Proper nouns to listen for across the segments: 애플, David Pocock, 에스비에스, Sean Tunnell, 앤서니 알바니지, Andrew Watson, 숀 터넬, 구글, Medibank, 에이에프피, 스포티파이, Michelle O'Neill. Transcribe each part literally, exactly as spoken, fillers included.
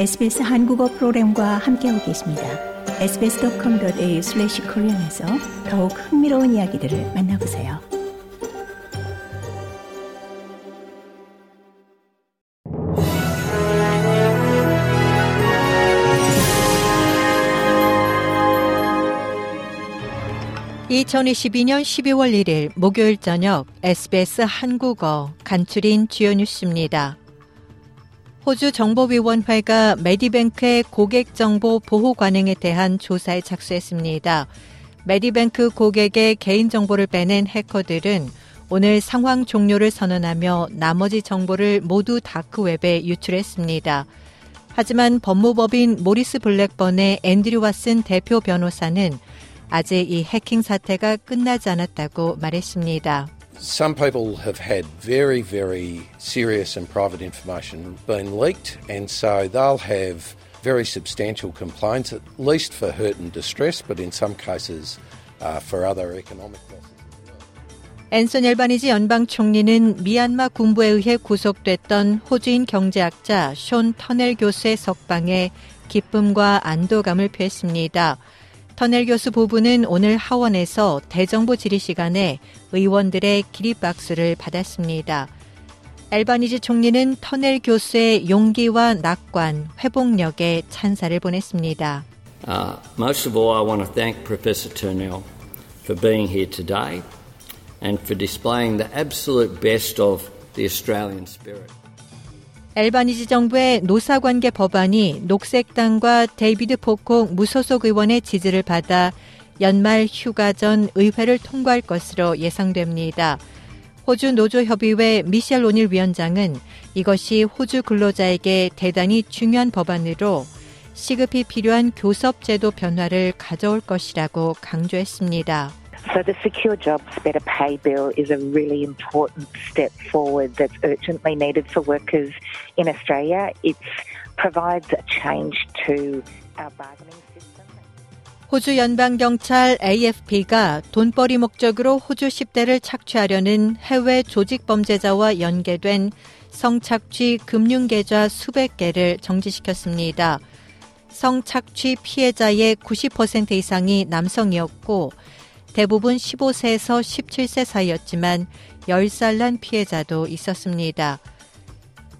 에스비에스 한국어 프로그램과 함께하고 계십니다. 에스비에스 닷컴 닷 에이유 슬래시 코리안에서 더욱 흥미로운 이야기들을 만나보세요. 이천이십이년 십이월 일일 목요일 저녁 에스비에스 한국어 간추린 주요 뉴스입니다. 호주 정보위원회가 메디뱅크의 고객정보 보호 관행에 대한 조사에 착수했습니다. 메디뱅크 고객의 개인정보를 빼낸 해커들은 오늘 상황 종료를 선언하며 나머지 정보를 모두 다크웹에 유출했습니다. 하지만 법무법인 모리스 블랙번의 앤드류 왓슨 대표 변호사는 아직 이 해킹 사태가 끝나지 않았다고 말했습니다. Some people have had very, very serious and private information being leaked, and so they'll have very substantial complaints, at least for hurt and distress, but in some cases uh, for other economic losses. 앤서니 알바니지 연방 총리는 미얀마 군부에 의해 구속됐던 호주인 경제학자 숀 터넬 교수의 석방에 기쁨과 안도감을 표했습니다. 터넬 교수 부부는 오늘 하원에서 대정부 질의 시간에 의원들의 기립박수를 받았습니다. 알바니지 총리는 터넬 교수의 용기와 낙관, 회복력에 찬사를 보냈습니다. Uh, most of all, I want to thank Professor Tunnell for being here today and for displaying the absolute best of the Australian spirit. 알바니지 정부의 노사관계 법안이 녹색당과 데이비드 포콕 무소속 의원의 지지를 받아 연말 휴가 전 의회를 통과할 것으로 예상됩니다. 호주 노조협의회 미셸 오닐 위원장은 이것이 호주 근로자에게 대단히 중요한 법안으로 시급히 필요한 교섭제도 변화를 가져올 것이라고 강조했습니다. So the Secure Jobs Better Pay Bill is a really important step forward that's urgently needed for workers in Australia. It provides a change to our bargaining system. 호주 연방경찰 에이에프피가 돈벌이 목적으로 호주 십 대를 착취하려는 해외 조직범죄자와 연계된 성착취 금융계좌 수백 개를 정지시켰습니다. 성착취 피해자의 구십 퍼센트 이상이 남성이었고 대부분 십오세에서 십칠세 사이였지만 열 살 난 피해자도 있었습니다.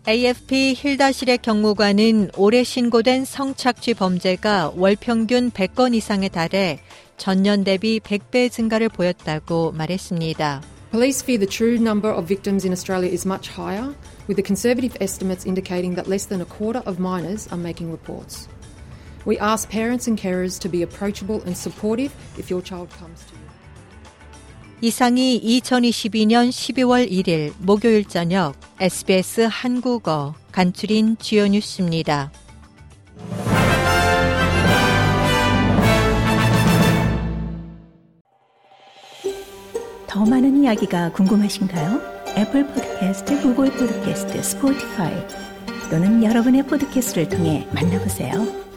에이에프피 힐다 실의 경무관은 올해 신고된 성착취 범죄가 월 평균 백 건 이상에 달해 전년 대비 백 배 증가를 보였다고 말했습니다. Police fear the true number of victims in Australia is much higher, with the conservative estimates indicating that less than a quarter of minors are making reports. We ask parents and carers to be approachable and supportive if your child comes to you. 이상이 이천이십이년 십이월 일일 목요일 저녁 에스비에스 한국어 간추린 주요 뉴스입니다. 더 많은 이야기가 궁금하신가요? 애플 팟캐스트, 구글 팟캐스트, 스포티파이 또는 여러분의 팟캐스트를 통해 만나보세요.